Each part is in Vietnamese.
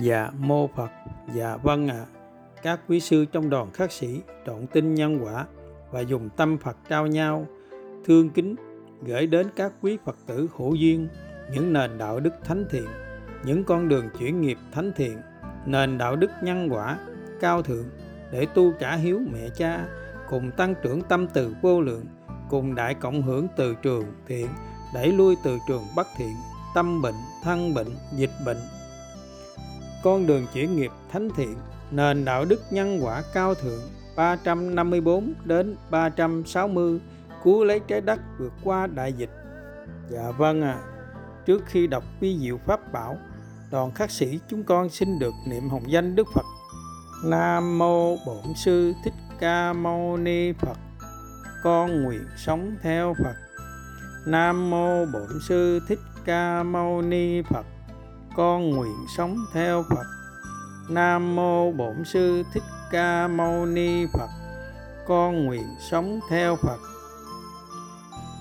Dạ mô Phật. Dạ vâng ạ. Các quý sư trong đoàn khất sĩ trọn tin nhân quả và dùng tâm Phật trao nhau, thương kính gửi đến các quý Phật tử hữu duyên những nền đạo đức thánh thiện, những con đường chuyển nghiệp thánh thiện, nền đạo đức nhân quả cao thượng để tu trả hiếu mẹ cha, cùng tăng trưởng tâm từ vô lượng, cùng đại cộng hưởng từ trường thiện, đẩy lui từ trường bất thiện, tâm bệnh, thân bệnh, dịch bệnh. Con đường chuyển nghiệp thánh thiện, nền đạo đức nhân quả cao thượng 354 đến 360, cứu lấy trái đất vượt qua đại dịch. Dạ vâng ạ. Trước khi đọc vi diệu pháp bảo, đoàn khất sĩ chúng con xin được niệm hồng danh Đức Phật. Nam mô Bổn Sư Thích Ca Mâu Ni Phật. Con nguyện sống theo Phật. Nam mô Bổn Sư Thích Ca Mâu Ni Phật. Con nguyện sống theo Phật. Nam mô Bổn Sư Thích Ca Mâu Ni Phật. Con nguyện sống theo Phật.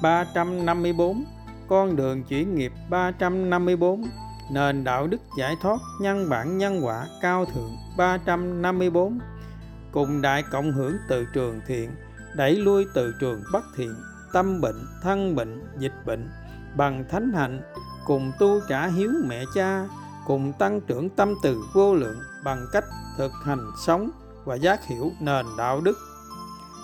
354. Con đường chuyển nghiệp 354. Nền đạo đức giải thoát nhân bản nhân quả cao thượng 354. Cùng đại cộng hưởng từ trường thiện, đẩy lui từ trường bất thiện, tâm bệnh, thân bệnh, dịch bệnh, bằng thánh hạnh, cùng tu trả hiếu mẹ cha, cùng tăng trưởng tâm từ vô lượng bằng cách thực hành sống và giác hiểu nền đạo đức,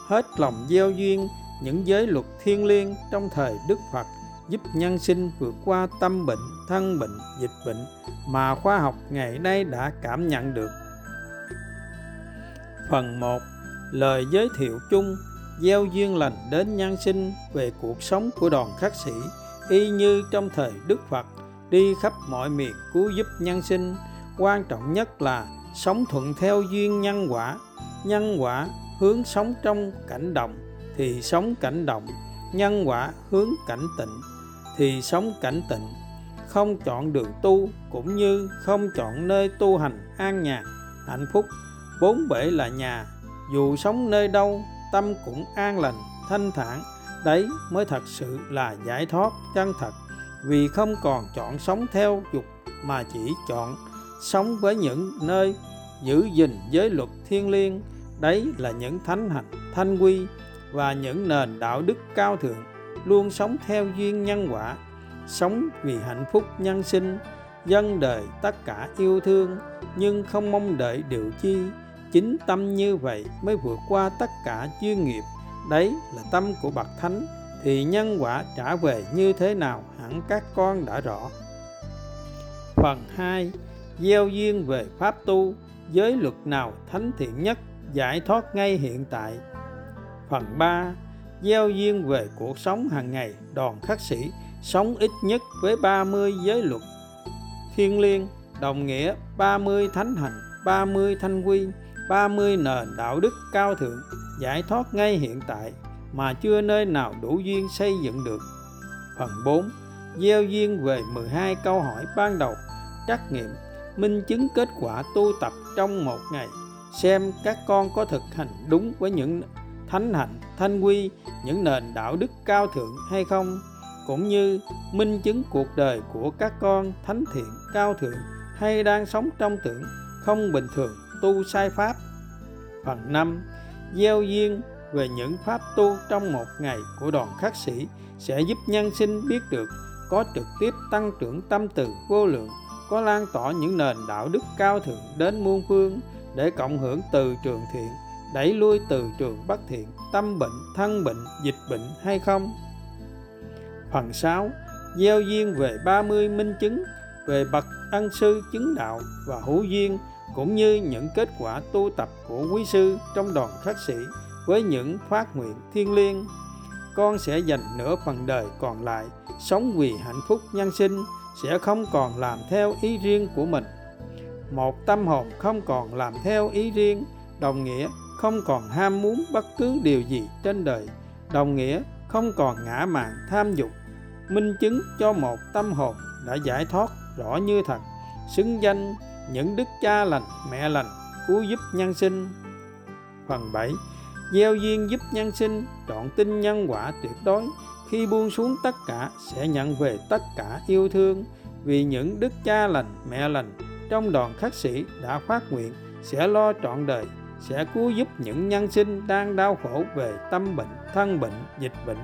hết lòng gieo duyên những giới luật thiêng liêng trong thời Đức Phật, giúp nhân sinh vượt qua tâm bệnh, thân bệnh, dịch bệnh mà khoa học ngày nay đã cảm nhận được. Phần 1. Lời giới thiệu chung gieo duyên lành đến nhân sinh về cuộc sống của đoàn khất sĩ, y như trong thời Đức Phật đi khắp mọi miền cứu giúp nhân sinh. Quan trọng nhất là sống thuận theo duyên nhân quả hướng sống trong cảnh động thì sống cảnh động, nhân quả hướng cảnh tịnh thì sống cảnh tịnh, không chọn đường tu cũng như không chọn nơi tu hành an nhàn hạnh phúc, bốn bể là nhà, dù sống nơi đâu tâm cũng an lành thanh thản, đấy mới thật sự là giải thoát chân thật, vì không còn chọn sống theo dục mà chỉ chọn sống với những nơi giữ gìn giới luật thiêng liêng, đấy là những thánh hạnh thanh quy và những nền đạo đức cao thượng, luôn sống theo duyên nhân quả, sống vì hạnh phúc nhân sinh, dân đời tất cả yêu thương nhưng không mong đợi điều chi, chính tâm như vậy mới vượt qua tất cả chuyên nghiệp, đấy là tâm của bậc thánh, thì nhân quả trả về như thế nào hẳn các con đã rõ. Phần 2. Gieo duyên về pháp tu, giới luật nào thánh thiện nhất, giải thoát ngay hiện tại. Phần 3. Gieo duyên về cuộc sống hàng ngày, đoàn khất sĩ sống ít nhất với 30 giới luật thiêng liêng, đồng nghĩa 30 thánh hạnh, 30 thanh quy, 30 nền đạo đức cao thượng, giải thoát ngay hiện tại mà chưa nơi nào đủ duyên xây dựng được. Phần 4. Gieo duyên về 12 câu hỏi ban đầu, trắc nghiệm, minh chứng kết quả tu tập trong một ngày, xem các con có thực hành đúng với những thánh hạnh, thanh quy, những nền đạo đức cao thượng hay không, cũng như minh chứng cuộc đời của các con thánh thiện, cao thượng hay đang sống trong tưởng không bình thường, tu sai pháp. Phần 5. Gieo duyên về những pháp tu trong một ngày của đoàn khất sĩ sẽ giúp nhân sinh biết được, có trực tiếp tăng trưởng tâm từ vô lượng, có lan tỏa những nền đạo đức cao thượng đến muôn phương để cộng hưởng từ trường thiện, đẩy lui từ trường bất thiện, tâm bệnh, thân bệnh, dịch bệnh hay không. Phần 6. Gieo duyên về 30 minh chứng về bậc ân sư chứng đạo và hữu duyên, cũng như những kết quả tu tập của quý sư trong đoàn khất sĩ với những phát nguyện thiêng liêng. Con sẽ dành nửa phần đời còn lại sống vì hạnh phúc nhân sinh, sẽ không còn làm theo ý riêng của mình. Một tâm hồn không còn làm theo ý riêng, đồng nghĩa không còn ham muốn bất cứ điều gì trên đời, đồng nghĩa không còn ngã mạn tham dục, minh chứng cho một tâm hồn đã giải thoát rõ như thật, xứng danh những đức cha lành, mẹ lành, cứu giúp nhân sinh. Phần 7. Gieo duyên giúp nhân sinh trọn tin nhân quả tuyệt đối, khi buông xuống tất cả sẽ nhận về tất cả yêu thương, vì những đức cha lành, mẹ lành trong đoàn khất sĩ đã phát nguyện sẽ lo trọn đời, sẽ cứu giúp những nhân sinh đang đau khổ về tâm bệnh, thân bệnh, dịch bệnh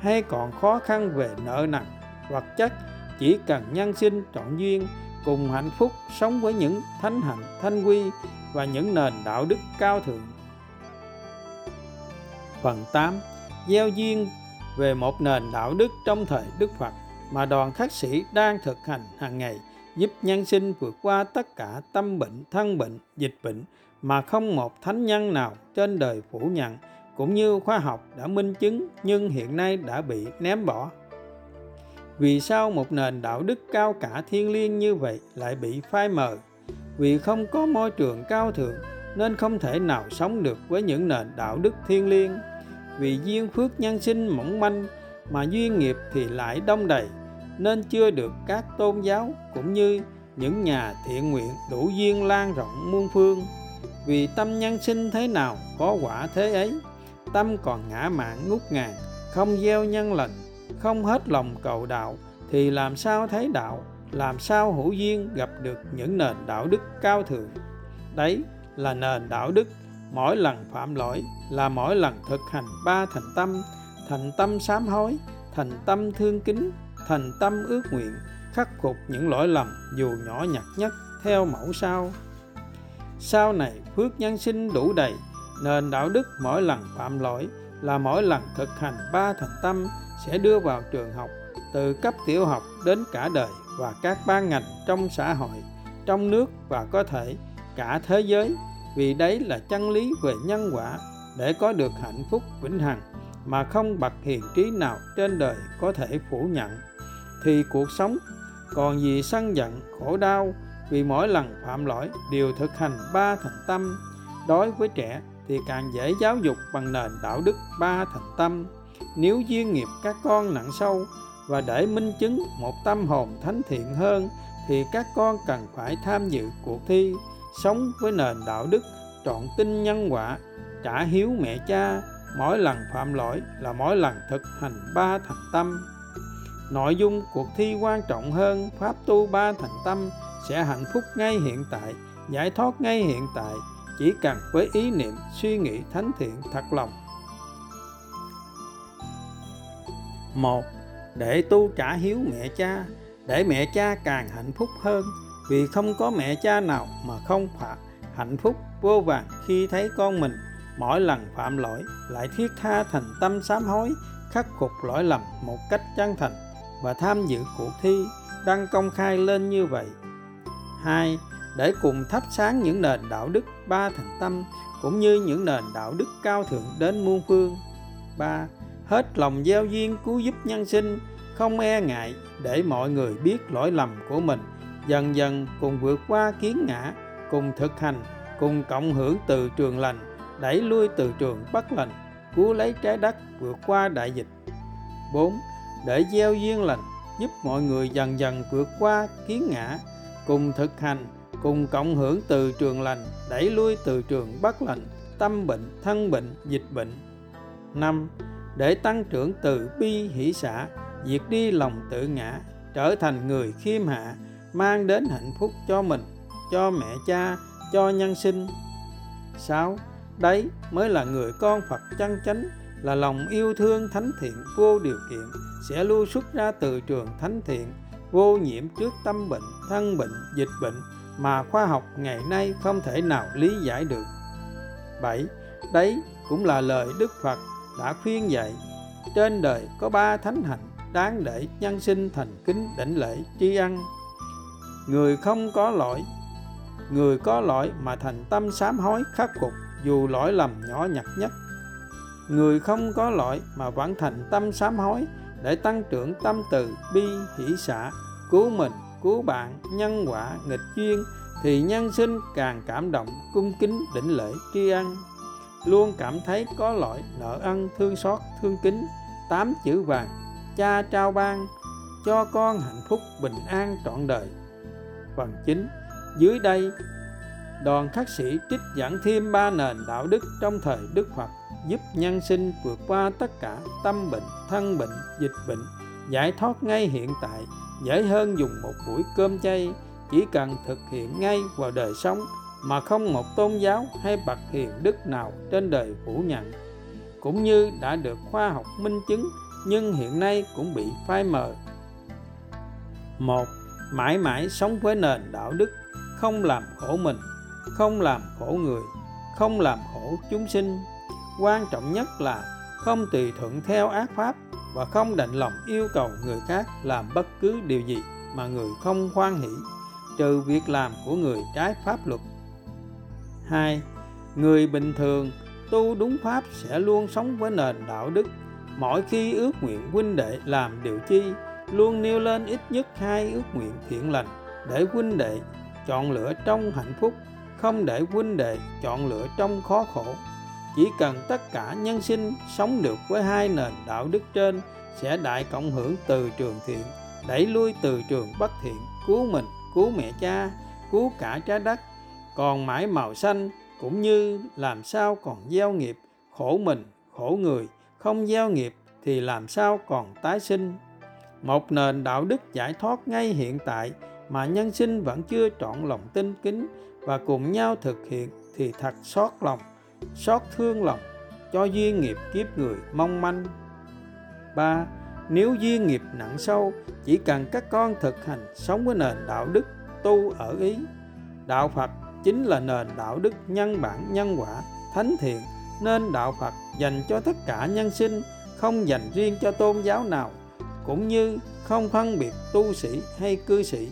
hay còn khó khăn về nợ nần, vật chất. Chỉ cần nhân sinh trọn duyên cùng hạnh phúc sống với những thánh hạnh, thanh quy và những nền đạo đức cao thượng. Phần 8. Gieo duyên về một nền đạo đức trong thời Đức Phật mà đoàn khất sĩ đang thực hành hàng ngày, giúp nhân sinh vượt qua tất cả tâm bệnh, thân bệnh, dịch bệnh mà không một thánh nhân nào trên đời phủ nhận, cũng như khoa học đã minh chứng nhưng hiện nay đã bị ném bỏ. Vì sao một nền đạo đức cao cả thiêng liêng như vậy lại bị phai mờ? Vì không có môi trường cao thượng nên không thể nào sống được với những nền đạo đức thiêng liêng. Vì duyên phước nhân sinh mỏng manh mà duyên nghiệp thì lại đông đầy, nên chưa được các tôn giáo cũng như những nhà thiện nguyện đủ duyên lan rộng muôn phương. Vì tâm nhân sinh thế nào có quả thế ấy, tâm còn ngã mạn ngút ngàn, không gieo nhân lành, không hết lòng cầu đạo thì làm sao thấy đạo, làm sao hữu duyên gặp được những nền đạo đức cao thượng. Đấy là nền đạo đức mỗi lần phạm lỗi là mỗi lần thực hành ba thành tâm sám hối, thành tâm thương kính, thành tâm ước nguyện, khắc phục những lỗi lầm dù nhỏ nhặt nhất theo mẫu sao. Sau này phước nhân sinh đủ đầy, nền đạo đức mỗi lần phạm lỗi là mỗi lần thực hành ba thành tâm sẽ đưa vào trường học, từ cấp tiểu học đến cả đời và các ban ngành trong xã hội, trong nước và có thể cả thế giới, vì đấy là chân lý về nhân quả để có được hạnh phúc vĩnh hằng mà không bậc hiền trí nào trên đời có thể phủ nhận. Thì cuộc sống còn gì sân giận khổ đau, vì mỗi lần phạm lỗi đều thực hành ba thành tâm. Đối với trẻ thì càng dễ giáo dục bằng nền đạo đức ba thành tâm. Nếu duyên nghiệp các con nặng sâu và để minh chứng một tâm hồn thánh thiện hơn thì các con cần phải tham dự cuộc thi sống với nền đạo đức trọn tin nhân quả, trả hiếu mẹ cha, mỗi lần phạm lỗi là mỗi lần thực hành ba thành tâm. Nội dung cuộc thi quan trọng hơn, pháp tu ba thành tâm sẽ hạnh phúc ngay hiện tại, giải thoát ngay hiện tại, chỉ cần với ý niệm suy nghĩ thánh thiện thật lòng. 1. Để tu trả hiếu mẹ cha, để mẹ cha càng hạnh phúc hơn, vì không có mẹ cha nào mà không phải hạnh phúc vô vàn khi thấy con mình mỗi lần phạm lỗi lại thiết tha thành tâm sám hối, khắc phục lỗi lầm một cách chân thành và tham dự cuộc thi đăng công khai lên như vậy. 2. Để cùng thắp sáng những nền đạo đức ba thành tâm cũng như những nền đạo đức cao thượng đến muôn phương. 3. Hết lòng gieo duyên cứu giúp nhân sinh, không e ngại để mọi người biết lỗi lầm của mình, dần dần cùng vượt qua kiến ngã, cùng thực hành, cùng cộng hưởng từ trường lành, đẩy lui từ trường bất lành, cứu lấy trái đất vượt qua đại dịch. 4. Để gieo duyên lành, giúp mọi người dần dần vượt qua kiến ngã, cùng thực hành, cùng cộng hưởng từ trường lành, đẩy lui từ trường bất lành, tâm bệnh, thân bệnh, dịch bệnh. 5. Để tăng trưởng từ bi hỷ xả, diệt đi lòng tự ngã, trở thành người khiêm hạ, mang đến hạnh phúc cho mình, cho mẹ cha, cho nhân sinh. 6. Đấy mới là người con Phật chân chánh, là lòng yêu thương thánh thiện vô điều kiện sẽ lưu xuất ra từ trường thánh thiện, vô nhiễm trước tâm bệnh, thân bệnh, dịch bệnh mà khoa học ngày nay không thể nào lý giải được. 7. Đấy cũng là lời Đức Phật đã khuyên dạy, trên đời có ba thánh hạnh đáng để nhân sinh thành kính đảnh lễ tri ân: người không có lỗi, người có lỗi mà thành tâm sám hối khắc phục dù lỗi lầm nhỏ nhặt nhất, người không có lỗi mà vẫn thành tâm sám hối để tăng trưởng tâm từ bi hỷ xả, cứu mình, cứu bạn, nhân quả nghịch duyên thì nhân sinh càng cảm động cung kính đảnh lễ tri ân, luôn cảm thấy có lỗi nợ ân thương xót thương kính. 8 chữ vàng cha trao ban cho con hạnh phúc bình an trọn đời. Phần 9. Dưới đây đoàn khất sĩ trích dẫn thêm ba nền đạo đức trong thời Đức Phật giúp nhân sinh vượt qua tất cả tâm bệnh, thân bệnh, dịch bệnh, giải thoát ngay hiện tại, dễ hơn dùng một buổi cơm chay, chỉ cần thực hiện ngay vào đời sống mà không một tôn giáo hay bậc hiền đức nào trên đời phủ nhận, cũng như đã được khoa học minh chứng nhưng hiện nay cũng bị phai mờ. 1. Mãi mãi sống với nền đạo đức, không làm khổ mình, không làm khổ người, không làm khổ chúng sinh. Quan trọng nhất là không tùy thuận theo ác pháp và không đành lòng yêu cầu người khác làm bất cứ điều gì mà người không hoan hỷ, trừ việc làm của người trái pháp luật. 2. Người bình thường tu đúng pháp sẽ luôn sống với nền đạo đức. Mỗi khi ước nguyện huynh đệ làm điều chi, luôn nêu lên ít nhất 2 ước nguyện thiện lành để huynh đệ chọn lựa trong hạnh phúc, không để huynh đệ chọn lựa trong khó khổ. Chỉ cần tất cả nhân sinh sống được với 2 nền đạo đức trên sẽ đại cộng hưởng từ trường thiện, đẩy lui từ trường bất thiện, cứu mình, cứu mẹ cha, cứu cả trái đất, còn mãi màu xanh, cũng như làm sao còn gieo nghiệp, khổ mình, khổ người, không gieo nghiệp thì làm sao còn tái sinh. Một nền đạo đức giải thoát ngay hiện tại mà nhân sinh vẫn chưa trọn lòng tin kính và cùng nhau thực hiện thì thật xót lòng, xót thương lòng cho duyên nghiệp kiếp người mong manh. 3. Nếu duyên nghiệp nặng sâu, chỉ cần các con thực hành sống với nền đạo đức tu ở ý. Đạo Phật chính là nền đạo đức nhân bản nhân quả thánh thiện, nên đạo Phật dành cho tất cả nhân sinh, không dành riêng cho tôn giáo nào, cũng như không phân biệt tu sĩ hay cư sĩ.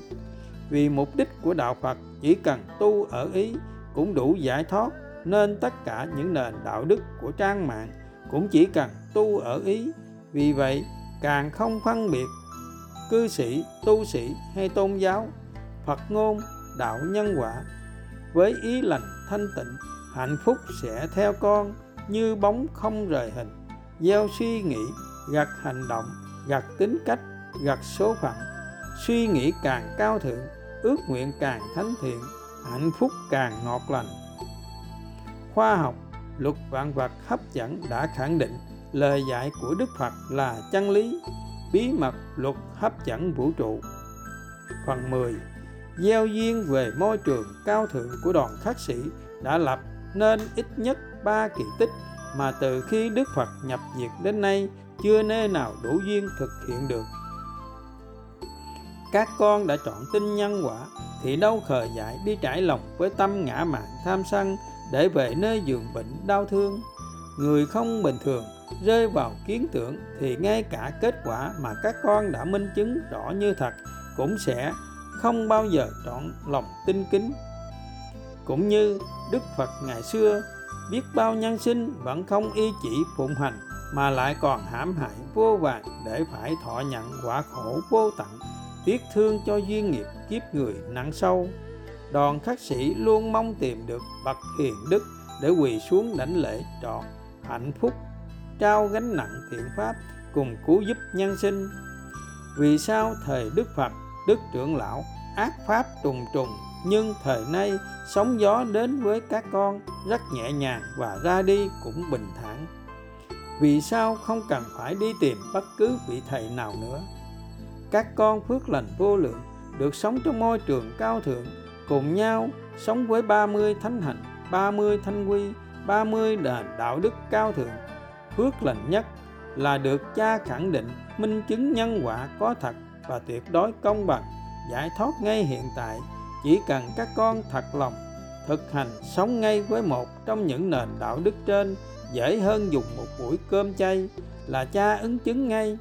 Vì mục đích của đạo Phật chỉ cần tu ở ý cũng đủ giải thoát, nên tất cả những nền đạo đức của trang mạng cũng chỉ cần tu ở ý. Vì vậy càng không phân biệt cư sĩ, tu sĩ hay tôn giáo. Phật ngôn đạo nhân quả, với ý lành thanh tịnh, hạnh phúc sẽ theo con như bóng không rời hình, gieo suy nghĩ, gặt hành động, gặt tính cách, gặt số phận. Suy nghĩ càng cao thượng, ước nguyện càng thánh thiện, hạnh phúc càng ngọt lành. Khoa học, luật vạn vật hấp dẫn đã khẳng định lời dạy của Đức Phật là chân lý, bí mật luật hấp dẫn vũ trụ. Phần 10. Gieo duyên về môi trường cao thượng của đoàn khất sĩ đã lập nên ít nhất 3 kỳ tích mà từ khi Đức Phật nhập diệt đến nay chưa nơi nào đủ duyên thực hiện được. Các con đã chọn tin nhân quả thì đâu khờ dại đi trải lòng với tâm ngã mạn tham sân để về nơi giường bệnh đau thương. Người không bình thường rơi vào kiến tưởng thì ngay cả kết quả mà các con đã minh chứng rõ như thật cũng sẽ không bao giờ trọn lòng tin kính. Cũng như Đức Phật ngày xưa, biết bao nhân sinh vẫn không y chỉ phụng hành mà lại còn hãm hại vô vàn để phải thọ nhận quả khổ vô tận, tiếc thương cho duyên nghiệp kiếp người nặng sâu. Đoàn khất sĩ luôn mong tìm được bậc hiền đức để quỳ xuống đảnh lễ trọn hạnh phúc, trao gánh nặng thiện pháp, cùng cứu giúp nhân sinh. Vì sao thời Đức Phật, Đức Trưởng Lão ác pháp trùng trùng, nhưng thời nay sóng gió đến với các con rất nhẹ nhàng và ra đi cũng bình thản? Vì sao không cần phải đi tìm bất cứ vị thầy nào nữa? Các con phước lành vô lượng, được sống trong môi trường cao thượng, cùng nhau sống với 30 thánh hạnh, 30 thanh quy, 30 nền đạo đức cao thượng. Phước lành nhất là được cha khẳng định minh chứng nhân quả có thật và tuyệt đối công bằng, giải thoát ngay hiện tại. Chỉ cần các con thật lòng thực hành sống ngay với một trong những nền đạo đức trên, dễ hơn dùng một buổi cơm chay, là cha ứng chứng ngay,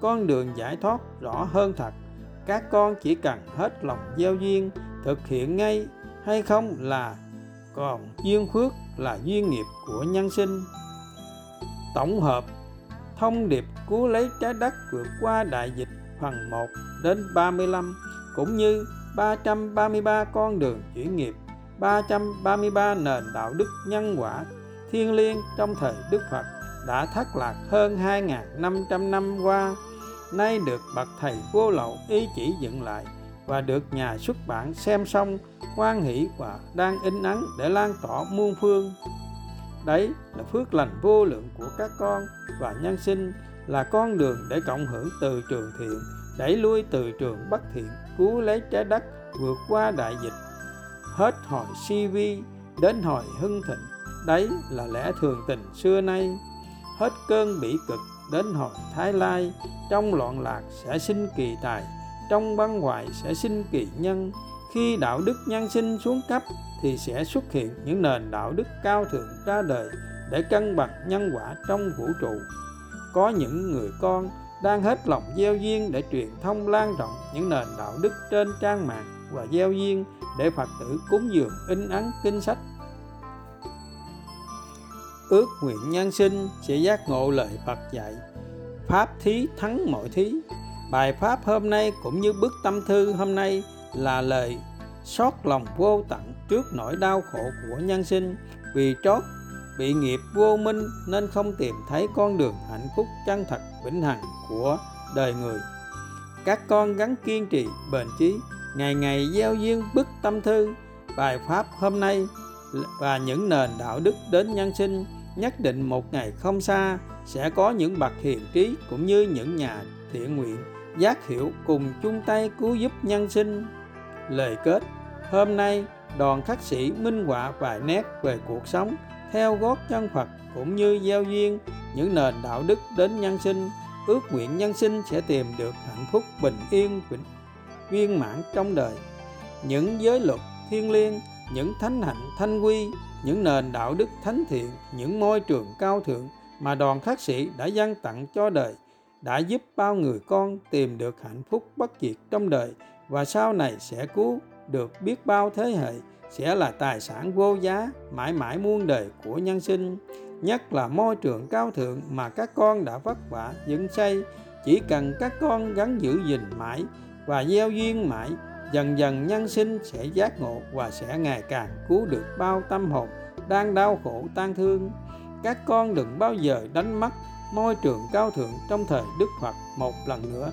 con đường giải thoát rõ hơn thật. Các con chỉ cần hết lòng gieo duyên, thực hiện ngay hay không là còn duyên phước, là duyên nghiệp của nhân sinh. Tổng hợp thông điệp cứu lấy trái đất vượt qua đại dịch phần 1 đến 35, cũng như 333 con đường chuyển nghiệp, 333 nền đạo đức nhân quả thiêng liêng trong thời Đức Phật đã thất lạc hơn 2.500 năm qua, nay được bậc thầy vô lậu ý chỉ dựng lại và được nhà xuất bản xem xong hoan hỷ và đang in ấn để lan tỏa muôn phương. Đấy là phước lành vô lượng của các con và nhân sinh, là con đường để cộng hưởng từ trường thiện, đẩy lui từ trường bất thiện, cứu lấy trái đất vượt qua đại dịch, hết hồi si vi đến hồi hưng thịnh, đấy là lẽ thường tình xưa nay. Hết cơn bỉ cực đến hồi thái lai, trong loạn lạc sẽ sinh kỳ tài, trong băng hoại sẽ sinh kỳ nhân. Khi đạo đức nhân sinh xuống cấp thì sẽ xuất hiện những nền đạo đức cao thượng ra đời để cân bằng nhân quả trong vũ trụ. Có những người con đang hết lòng gieo duyên để truyền thông lan rộng những nền đạo đức trên trang mạng, và gieo duyên để Phật tử cúng dường in ấn kinh sách. Ước nguyện nhân sinh sẽ giác ngộ lời Phật dạy, pháp thí thắng mọi thí. Bài pháp hôm nay cũng như bức tâm thư hôm nay là lời xót lòng vô tận trước nỗi đau khổ của nhân sinh. Vì trót bị nghiệp vô minh nên không tìm thấy con đường hạnh phúc chân thật vĩnh hằng của đời người. Các con gắng kiên trì bền chí, ngày ngày gieo duyên bức tâm thư, bài pháp hôm nay và những nền đạo đức đến nhân sinh, nhất định một ngày không xa sẽ có những bậc hiền trí cũng như những nhà thiện nguyện giác hiểu cùng chung tay cứu giúp nhân sinh. Lời kết hôm nay, đoàn khắc sĩ minh họa vài nét về cuộc sống theo gót chân Phật cũng như gieo duyên những nền đạo đức đến nhân sinh. Ước nguyện nhân sinh sẽ tìm được hạnh phúc bình yên viên mãn trong đời. Những giới luật thiêng liêng, những thánh hạnh thanh quy, những nền đạo đức thánh thiện, những môi trường cao thượng mà đoàn khắc sĩ đã dâng tặng cho đời đã giúp bao người con tìm được hạnh phúc bất diệt trong đời, và sau này sẽ cứu được biết bao thế hệ, sẽ là tài sản vô giá mãi mãi muôn đời của nhân sinh. Nhất là môi trường cao thượng mà các con đã vất vả dựng xây, chỉ cần các con gắng giữ gìn mãi và gieo duyên mãi, dần dần nhân sinh sẽ giác ngộ và sẽ ngày càng cứu được bao tâm hồn đang đau khổ tang thương. Các con đừng bao giờ đánh mất môi trường cao thượng trong thời Đức Phật một lần nữa,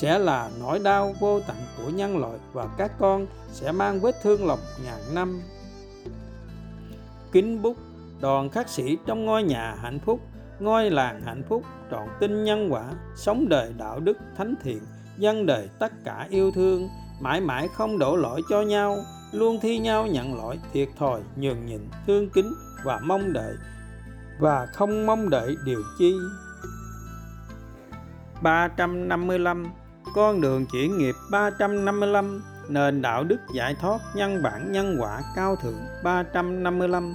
sẽ là nỗi đau vô tận của nhân loại, và các con sẽ mang vết thương lòng ngàn năm. Kính bút đoàn khắc sĩ trong ngôi nhà hạnh phúc, ngôi làng hạnh phúc, trọn tin nhân quả, sống đời đạo đức thánh thiện, dân đời tất cả yêu thương, mãi mãi không đổ lỗi cho nhau, luôn thi nhau nhận lỗi, thiệt thòi nhường nhịn, thương kính và mong đợi, và không mong đợi điều chi. 355. Con đường chuyển nghiệp 355. Nền đạo đức giải thoát nhân bản nhân quả cao thượng 355.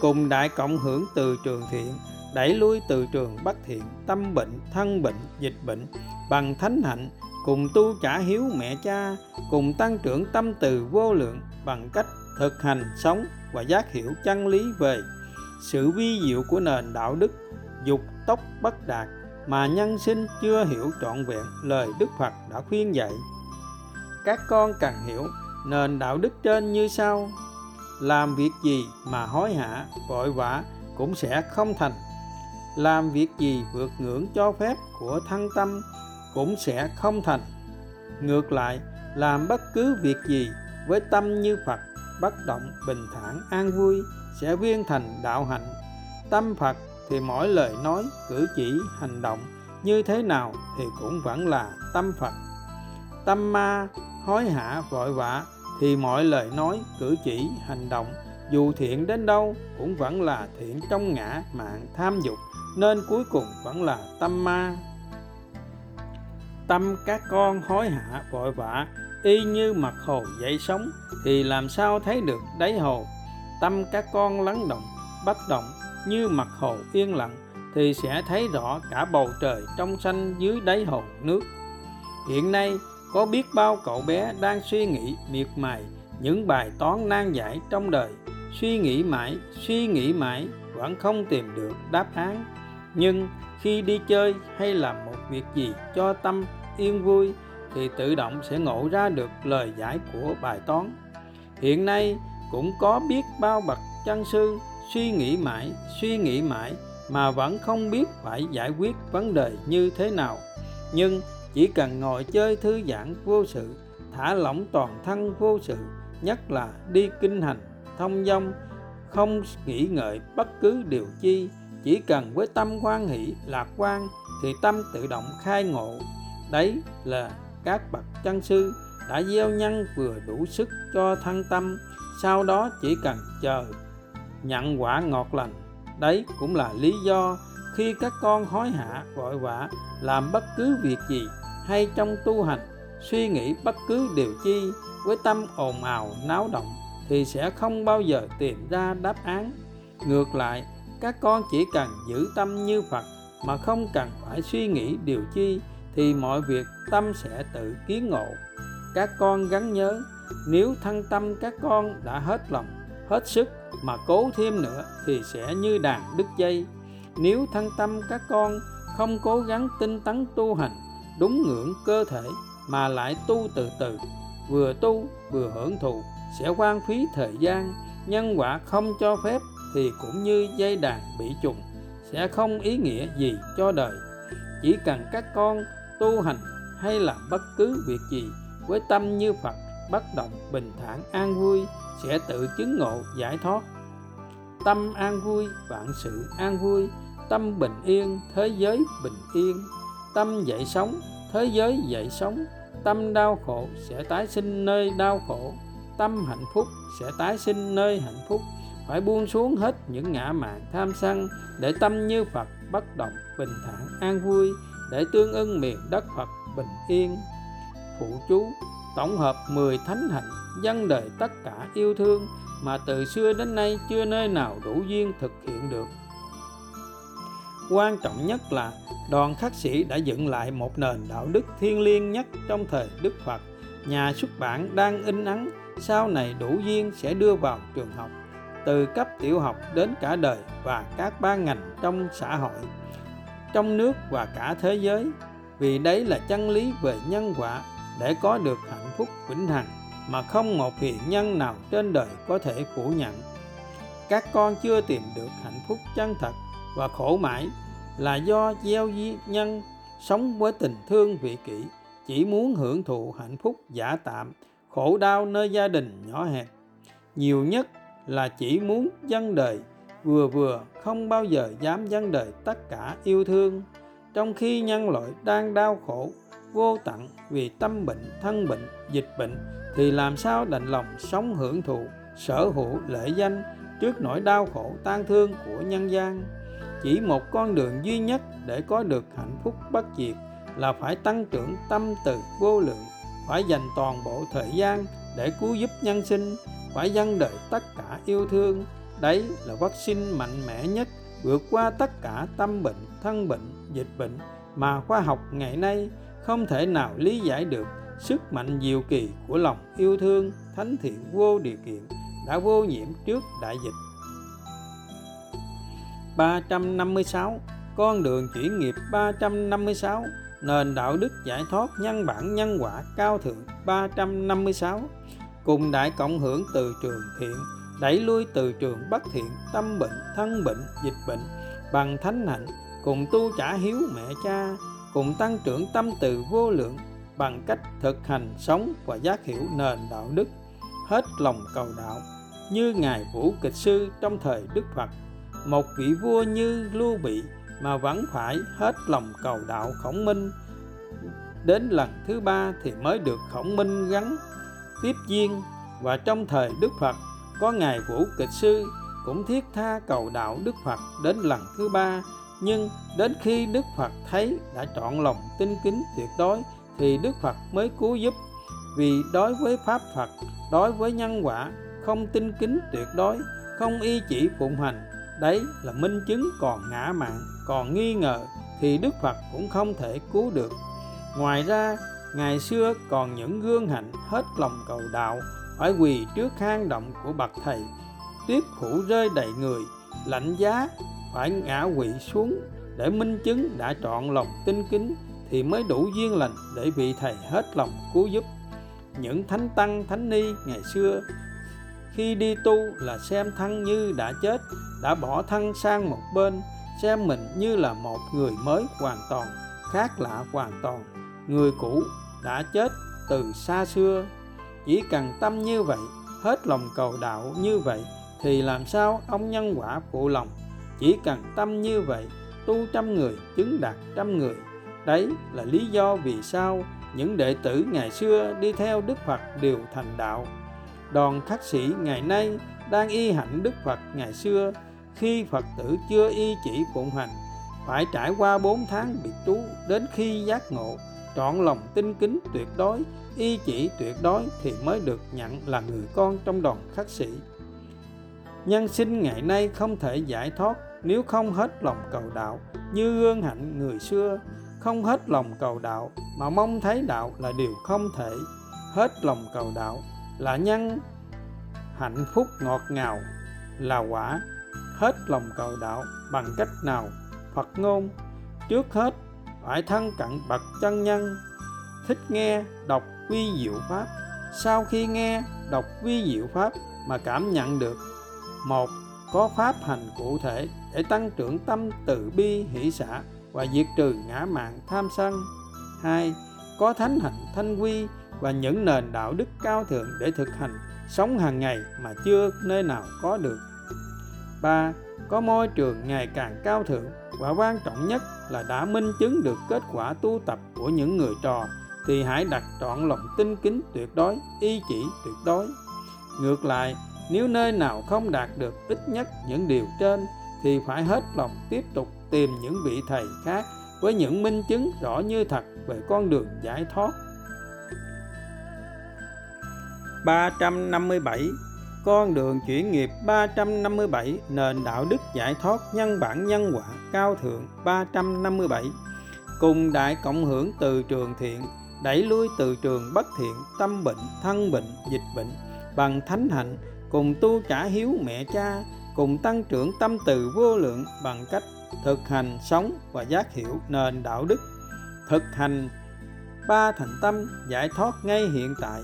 Cùng đại cộng hưởng từ trường thiện, đẩy lui từ trường bất thiện, tâm bệnh, thân bệnh, dịch bệnh, bằng thánh hạnh, cùng tu trả hiếu mẹ cha, cùng tăng trưởng tâm từ vô lượng bằng cách thực hành sống và giác hiểu chân lý về sự vi diệu của nền đạo đức dục tốc bất đạt mà nhân sinh chưa hiểu trọn vẹn lời Đức Phật đã khuyên dạy. Các con cần hiểu nền đạo đức trên như sau: làm việc gì mà hối hả vội vã cũng sẽ không thành, làm việc gì vượt ngưỡng cho phép của thân tâm cũng sẽ không thành. Ngược lại, làm bất cứ việc gì với tâm như Phật, bất động, bình thản, an vui sẽ viên thành đạo hạnh. Tâm Phật thì mỗi lời nói, cử chỉ, hành động như thế nào thì cũng vẫn là tâm Phật. Tâm ma hối hả vội vã thì mọi lời nói, cử chỉ, hành động dù thiện đến đâu cũng vẫn là thiện trong ngã mạn tham dục, nên cuối cùng vẫn là tâm ma. Tâm các con hối hả vội vã y như mặt hồ dậy sóng thì làm sao thấy được đáy hồ. Tâm các con lắng động bất động như mặt hồ yên lặng thì sẽ thấy rõ cả bầu trời trong xanh dưới đáy hồ nước. Hiện nay có biết bao cậu bé đang suy nghĩ miệt mài những bài toán nan giải trong đời, suy nghĩ mãi vẫn không tìm được đáp án. Nhưng khi đi chơi hay làm một việc gì cho tâm yên vui thì tự động sẽ ngộ ra được lời giải của bài toán. Hiện nay cũng có biết bao bậc chân sư suy nghĩ mãi mà vẫn không biết phải giải quyết vấn đề như thế nào. Nhưng chỉ cần ngồi chơi thư giãn vô sự, thả lỏng toàn thân vô sự, nhất là đi kinh hành thông dong, không nghĩ ngợi bất cứ điều chi, chỉ cần với tâm hoan hỷ lạc quan thì tâm tự động khai ngộ. Đấy là các bậc chân sư đã gieo nhân vừa đủ sức cho thân tâm, sau đó chỉ cần chờ nhận quả ngọt lành. Đấy cũng là lý do khi các con hối hả vội vã làm bất cứ việc gì hay trong tu hành suy nghĩ bất cứ điều chi với tâm ồn ào náo động thì sẽ không bao giờ tìm ra đáp án. Ngược lại, các con chỉ cần giữ tâm như Phật mà không cần phải suy nghĩ điều chi thì mọi việc tâm sẽ tự kiến ngộ. Các con gắng nhớ, nếu thân tâm các con đã hết lòng, hết sức mà cố thêm nữa thì sẽ như đàn đứt dây. Nếu thân tâm các con không cố gắng tinh tấn tu hành đúng ngưỡng cơ thể mà lại tu từ từ, vừa tu vừa hưởng thụ, sẽ hoang phí thời gian, nhân quả không cho phép thì cũng như dây đàn bị trùng, sẽ không ý nghĩa gì cho đời. Chỉ cần các con tu hành hay làm bất cứ việc gì với tâm như Phật, bất động, bình thản, an vui, sẽ tự chứng ngộ giải thoát. Tâm an vui, vạn sự an vui. Tâm bình yên, thế giới bình yên. Tâm dậy sống, thế giới dậy sống. Tâm đau khổ sẽ tái sinh nơi đau khổ. Tâm hạnh phúc sẽ tái sinh nơi hạnh phúc. Phải buông xuống hết những ngã mạn tham sân để tâm như Phật bất động, bình thản, an vui, để tương ưng miền đất Phật bình yên. Phụ chú: tổng hợp 10 thánh hạnh dâng đời tất cả yêu thương mà từ xưa đến nay chưa nơi nào đủ duyên thực hiện được. Quan trọng nhất là đoàn khắc sĩ đã dựng lại một nền đạo đức thiêng liêng nhất trong thời Đức Phật. Nhà xuất bản đang in ấn, sau này đủ duyên sẽ đưa vào trường học, từ cấp tiểu học đến cả đời và các ban ngành trong xã hội, trong nước và cả thế giới. Vì đấy là chân lý về nhân quả, để có được hạnh phúc vĩnh hằng mà không một hiện nhân nào trên đời có thể phủ nhận. Các con chưa tìm được hạnh phúc chân thật và khổ mãi là do gieo nhân, sống với tình thương vị kỷ, chỉ muốn hưởng thụ hạnh phúc giả tạm, khổ đau nơi gia đình nhỏ hẹp. Nhiều nhất là chỉ muốn dâng đời vừa vừa, không bao giờ dám dâng đời tất cả yêu thương. Trong khi nhân loại đang đau khổ vô tận vì tâm bệnh, thân bệnh, dịch bệnh, thì làm sao đành lòng sống hưởng thụ, sở hữu lễ danh trước nỗi đau khổ tang thương của nhân gian. Chỉ một con đường duy nhất để có được hạnh phúc bất diệt là phải tăng trưởng tâm từ vô lượng, phải dành toàn bộ thời gian để cứu giúp nhân sinh, phải dâng đời tất cả yêu thương. Đấy là vaccine mạnh mẽ nhất vượt qua tất cả tâm bệnh, thân bệnh, dịch bệnh mà khoa học ngày nay không thể nào lý giải được. Sức mạnh diệu kỳ của lòng yêu thương thánh thiện vô điều kiện đã vô nhiễm trước đại dịch. 356. Con đường chuyển nghiệp 356. Nền đạo đức giải thoát nhân bản nhân quả cao thượng 356. Cùng đại cộng hưởng từ trường thiện, đẩy lui từ trường bất thiện, tâm bệnh, thân bệnh, dịch bệnh bằng thánh hạnh. Cùng tu trả hiếu mẹ cha, cùng tăng trưởng tâm từ vô lượng bằng cách thực hành sống và giác hiểu nền đạo đức, hết lòng cầu đạo như Ngài Vũ Kịch Sư trong thời Đức Phật. Một vị vua như Lưu Bị mà vẫn phải hết lòng cầu đạo Khổng Minh, đến lần thứ 3 thì mới được Khổng Minh gắn tiếp duyên. Và trong thời Đức Phật có Ngài Vũ Kịch Sư cũng thiết tha cầu đạo Đức Phật đến lần thứ 3, nhưng đến khi Đức Phật thấy đã trọn lòng tin kính tuyệt đối thì Đức Phật mới cứu giúp. Vì đối với Pháp Phật, đối với nhân quả không tin kính tuyệt đối, không y chỉ phụng hành, đấy là minh chứng còn ngã mạn, còn nghi ngờ thì Đức Phật cũng không thể cứu được. Ngoài ra, ngày xưa còn những gương hạnh hết lòng cầu đạo, phải quỳ trước hang động của bậc thầy, tuyết phủ rơi đầy người, lạnh giá phải ngã quỵ xuống để minh chứng đã trọn lòng tin kính thì mới đủ duyên lành để vị thầy hết lòng cứu giúp. Những thánh tăng thánh ni ngày xưa khi đi tu là xem thân như đã chết, đã bỏ thân sang một bên, xem mình như là một người mới hoàn toàn, khác lạ hoàn toàn. Người cũ đã chết từ xa xưa. Chỉ cần tâm như vậy, hết lòng cầu đạo như vậy thì làm sao ông nhân quả phụ lòng. Chỉ cần tâm như vậy, tu trăm người chứng đạt trăm người. Đấy là lý do vì sao Những đệ tử ngày xưa đi theo Đức Phật đều thành đạo. Đoàn khất sĩ ngày nay đang y hạnh Đức Phật ngày xưa, khi Phật tử chưa y chỉ phụng hành, phải trải qua 4 tháng biệt trú đến khi giác ngộ, trọn lòng tinh kính tuyệt đối, y chỉ tuyệt đối thì mới được nhận là người con trong đoàn khất sĩ. Nhân sinh ngày nay không thể giải thoát nếu không hết lòng cầu đạo, như gương hạnh người xưa, không hết lòng cầu đạo mà mong thấy đạo là điều không thể. Hết lòng cầu đạo là nhân hạnh phúc ngọt ngào, là quả. Hết lòng cầu đạo bằng cách nào? Phật ngôn, trước hết phải thân cận bậc chân nhân, thích nghe đọc vi diệu pháp. Sau khi nghe đọc vi diệu pháp mà cảm nhận được: một, có pháp hành cụ thể để tăng trưởng tâm từ bi hỷ xả và diệt trừ ngã mạn tham sân. 2. Có thánh hạnh thanh quy và những nền đạo đức cao thượng để thực hành sống hàng ngày mà chưa nơi nào có được. 3. Có môi trường ngày càng cao thượng và quan trọng nhất là đã minh chứng được kết quả tu tập của những người trò thì hãy đặt trọn lòng tin kính tuyệt đối, y chỉ tuyệt đối. Ngược lại, nếu nơi nào không đạt được ít nhất những điều trên thì phải hết lòng tiếp tục tìm những vị thầy khác với những minh chứng rõ như thật về con đường giải thoát. 357. Con đường chuyển nghiệp 357. Nền đạo đức giải thoát nhân bản nhân quả cao thượng 357. Cùng đại cộng hưởng từ trường thiện, đẩy lui từ trường bất thiện, tâm bệnh, thân bệnh, dịch bệnh bằng thánh hạnh, cùng tu trả hiếu mẹ cha, cùng tăng trưởng tâm từ vô lượng bằng cách thực hành sống và giác hiểu nền đạo đức. Thực hành ba thành tâm giải thoát ngay hiện tại.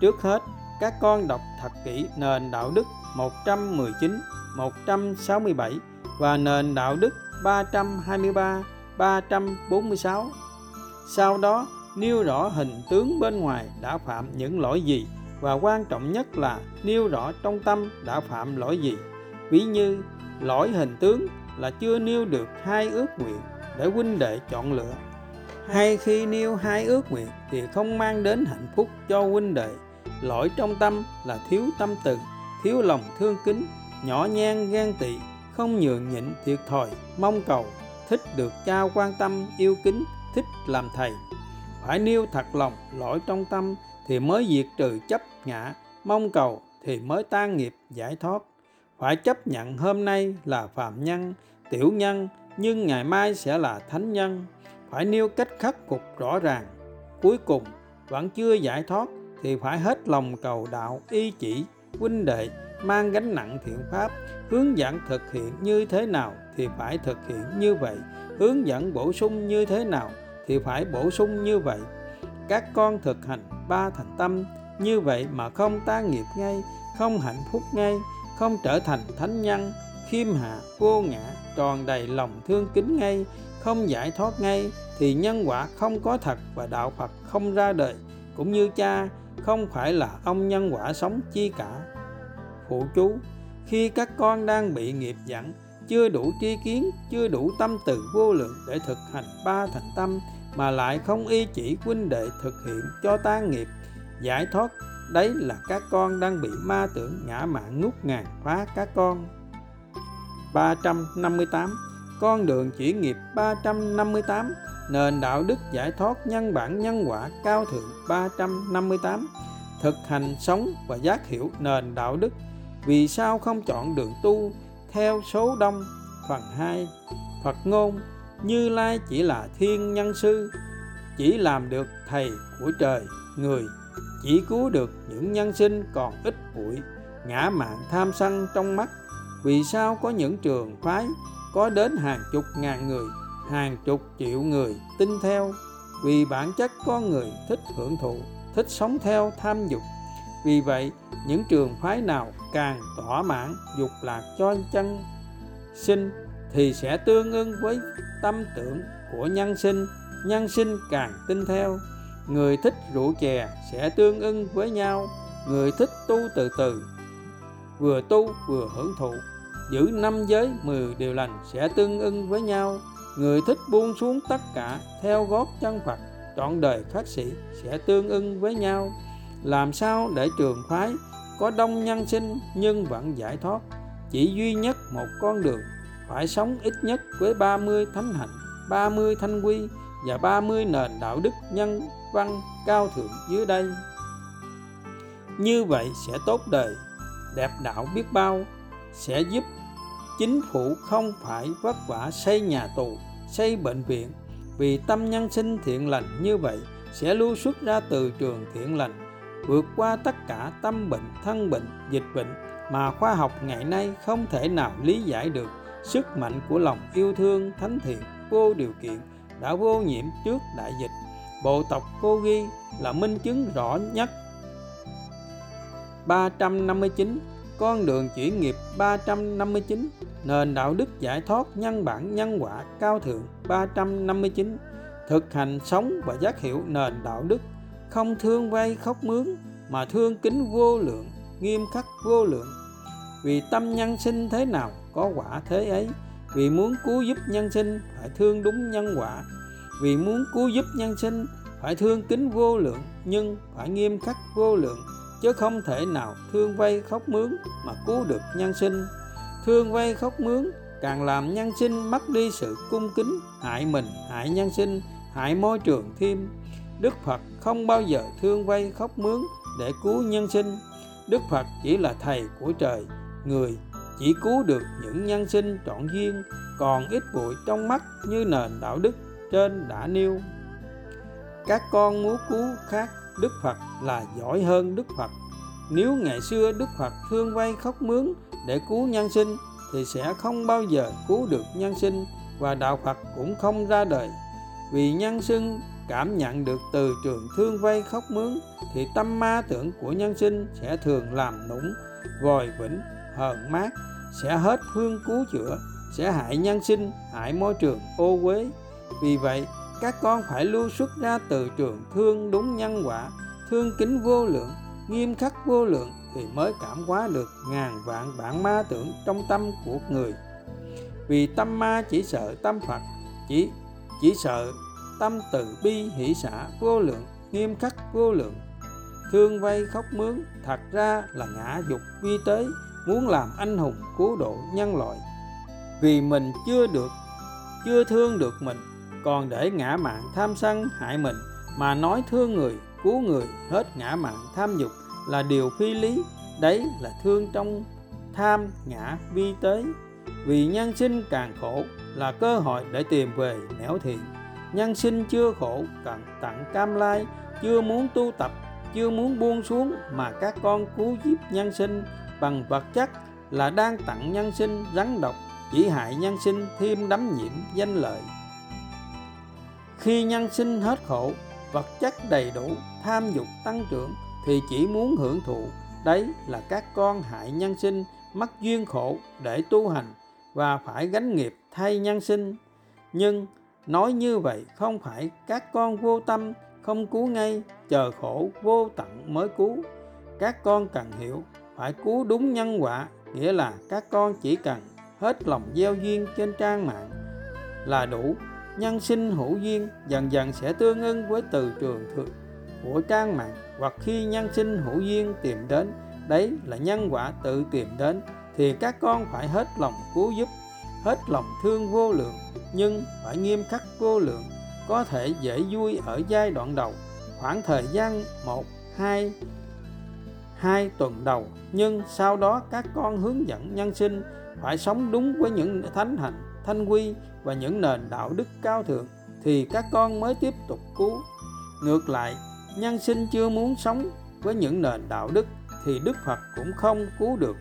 Trước hết, các con đọc thật kỹ nền đạo đức 119, 167 và nền đạo đức 323, 346. Sau đó, nêu rõ hình tướng bên ngoài đã phạm những lỗi gì và quan trọng nhất là nêu rõ trong tâm đã phạm lỗi gì. Ví như lỗi hình tướng là chưa nêu được hai ước nguyện để huynh đệ chọn lựa, hay khi nêu hai ước nguyện thì không mang đến hạnh phúc cho huynh đệ. Lỗi trong tâm là thiếu tâm từ, thiếu lòng thương kính, nhỏ nhen ghen tị, không nhường nhịn thiệt thòi mong cầu, thích được cha quan tâm yêu kính, thích làm thầy. Phải nêu thật lòng lỗi trong tâm thì mới diệt trừ chấp ngã mong cầu, thì mới tan nghiệp giải thoát. Phải chấp nhận hôm nay là phàm nhân, tiểu nhân, nhưng ngày mai sẽ là thánh nhân. Phải nêu cách khắc phục rõ ràng. Cuối cùng, vẫn chưa giải thoát thì phải hết lòng cầu đạo, y chỉ huynh đệ mang gánh nặng thiện pháp, hướng dẫn thực hiện như thế nào thì phải thực hiện như vậy, hướng dẫn bổ sung như thế nào thì phải bổ sung như vậy. Các con thực hành ba thành tâm như vậy mà không tan nghiệp ngay, không hạnh phúc ngay, không trở thành thánh nhân, khiêm hạ, vô ngã, tròn đầy lòng thương kính ngay, không giải thoát ngay thì nhân quả không có thật và đạo Phật không ra đời, cũng như cha không phải là ông nhân quả sống chi cả. Phụ chú: khi các con đang bị nghiệp dẫn, chưa đủ tri kiến, chưa đủ tâm từ vô lượng để thực hành ba thành tâm mà lại không y chỉ huynh đệ thực hiện cho tan nghiệp giải thoát, đấy là các con đang bị ma tưởng ngã mạn ngút ngàn phá các con. 358. Con đường chuyển nghiệp 358. Nền đạo đức giải thoát nhân bản nhân quả cao thượng 358. Thực hành sống và giác hiểu nền đạo đức. Vì sao không chọn đường tu theo số đông? Phần 2. Phật ngôn, Như Lai chỉ là thiên nhân sư, chỉ làm được thầy của trời, người, chỉ cứu được những nhân sinh còn ít bụi, ngã mạn tham sân trong mắt. Vì sao có những trường phái có đến hàng chục ngàn người, hàng chục triệu người tin theo? Vì bản chất con người thích hưởng thụ, thích sống theo tham dục. Vì vậy, những trường phái nào càng thỏa mãn dục lạc cho chân sinh thì sẽ tương ưng với tâm tưởng của nhân sinh càng tin theo. Người thích rượu chè sẽ tương ưng với nhau, người thích tu từ từ, vừa tu vừa hưởng thụ, giữ 5 giới 10 điều lành sẽ tương ưng với nhau. Người thích buông xuống tất cả theo gót chân Phật trọn đời khất sĩ sẽ tương ưng với nhau. Làm sao để trường phái có đông nhân sinh nhưng vẫn giải thoát? Chỉ duy nhất một con đường, phải sống ít nhất với 30 thánh hạnh, 30 thanh quy và 30 nền đạo đức nhân văn cao thượng dưới đây. Như vậy sẽ tốt đời, đẹp đạo biết bao, sẽ giúp chính phủ không phải vất vả xây nhà tù, xây bệnh viện, vì tâm nhân sinh thiện lành như vậy sẽ lưu xuất ra từ trường thiện lành, vượt qua tất cả tâm bệnh, thân bệnh, dịch bệnh mà khoa học ngày nay không thể nào lý giải được. Sức mạnh của lòng yêu thương thánh thiện vô điều kiện đã vô nhiễm trước đại dịch. Bộ tộc Cô Ghi là minh chứng rõ nhất. 359. Con đường chuyển nghiệp 359. Nền đạo đức giải thoát nhân bản nhân quả cao thượng 359. Thực hành sống và giác hiểu nền đạo đức, không thương vay khóc mướn mà thương kính vô lượng, nghiêm khắc vô lượng. Vì tâm nhân sinh thế nào có quả thế ấy. Vì muốn cứu giúp nhân sinh phải thương đúng nhân quả. Vì muốn cứu giúp nhân sinh phải thương kính vô lượng, nhưng phải nghiêm khắc vô lượng, chứ không thể nào thương vay khóc mướn mà cứu được nhân sinh. Thương vay khóc mướn càng làm nhân sinh mất đi sự cung kính, hại mình, hại nhân sinh, hại môi trường thêm. Đức Phật không bao giờ thương vay khóc mướn để cứu nhân sinh. Đức Phật chỉ là thầy của trời, người chỉ cứu được những nhân sinh trọn duyên, còn ít bụi trong mắt như nền đạo đức trên đã nêu. Các con muốn cứu khác Đức Phật là giỏi hơn Đức Phật. Nếu ngày xưa Đức Phật thương vay khóc mướn để cứu nhân sinh thì sẽ không bao giờ cứu được nhân sinh, và đạo Phật cũng không ra đời. Vì nhân sinh cảm nhận được từ trường thương vay khóc mướn thì tâm ma tưởng của nhân sinh sẽ thường làm nũng, vòi vĩnh, hờn mát, sẽ hết hương cứu chữa, sẽ hại nhân sinh, hại môi trường ô uế. Vì vậy các con phải lưu xuất ra từ trường thương đúng nhân quả, thương kính vô lượng, nghiêm khắc vô lượng thì mới cảm hóa được ngàn vạn bản ma tưởng trong tâm của người. Vì tâm ma chỉ sợ tâm Phật, chỉ sợ tâm từ bi hỷ xả vô lượng, nghiêm khắc vô lượng. Thương vay khóc mướn thật ra là ngã dục vi tế, muốn làm anh hùng cứu độ nhân loại. Vì mình chưa thương được mình, còn để ngã mạn tham sân hại mình, mà nói thương người, cứu người hết ngã mạn tham dục là điều phi lý. Đấy là thương trong tham ngã vi tế. Vì nhân sinh càng khổ là cơ hội để tìm về nẻo thiện. Nhân sinh chưa khổ cận tận cam lai, chưa muốn tu tập, chưa muốn buông xuống, mà các con cứu giúp nhân sinh bằng vật chất là đang tặng nhân sinh rắn độc, chỉ hại nhân sinh thêm đắm nhiễm danh lợi. Khi nhân sinh hết khổ, vật chất đầy đủ, tham dục tăng trưởng thì chỉ muốn hưởng thụ. Đấy là các con hại nhân sinh mất duyên khổ để tu hành và phải gánh nghiệp thay nhân sinh. Nhưng nói như vậy không phải các con vô tâm không cứu ngay, chờ khổ vô tận mới cứu. Các con cần hiểu phải cứu đúng nhân quả, nghĩa là các con chỉ cần hết lòng gieo duyên trên trang mạng là đủ. Nhân sinh hữu duyên dần dần sẽ tương ưng với từ trường thượng của trang mạng, hoặc khi nhân sinh hữu duyên tìm đến, đấy là nhân quả tự tìm đến, thì các con phải hết lòng cứu giúp, hết lòng thương vô lượng, nhưng phải nghiêm khắc vô lượng. Có thể dễ vui ở giai đoạn đầu, khoảng thời gian 1-2 tuần đầu, nhưng sau đó các con hướng dẫn nhân sinh phải sống đúng với những thánh hạnh, thanh quy và những nền đạo đức cao thượng thì các con mới tiếp tục cứu. Ngược lại, nhân sinh chưa muốn sống với những nền đạo đức thì Đức Phật cũng không cứu được.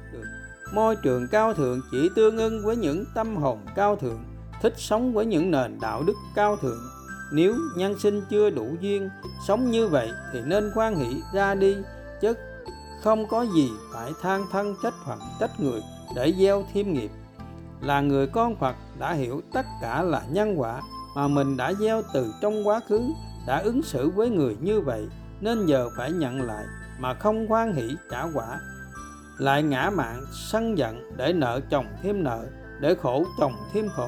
Môi trường cao thượng chỉ tương ưng với những tâm hồn cao thượng, thích sống với những nền đạo đức cao thượng. Nếu nhân sinh chưa đủ duyên sống như vậy thì nên hoan hỷ ra đi, chứ không có gì phải than thân trách phận trách người để gieo thêm nghiệp. Là người con Phật đã hiểu tất cả là nhân quả mà mình đã gieo từ trong quá khứ, đã ứng xử với người như vậy nên giờ phải nhận lại, mà không hoan hỷ trả quả lại ngã mạn sân giận để nợ chồng thêm nợ, để khổ chồng thêm khổ,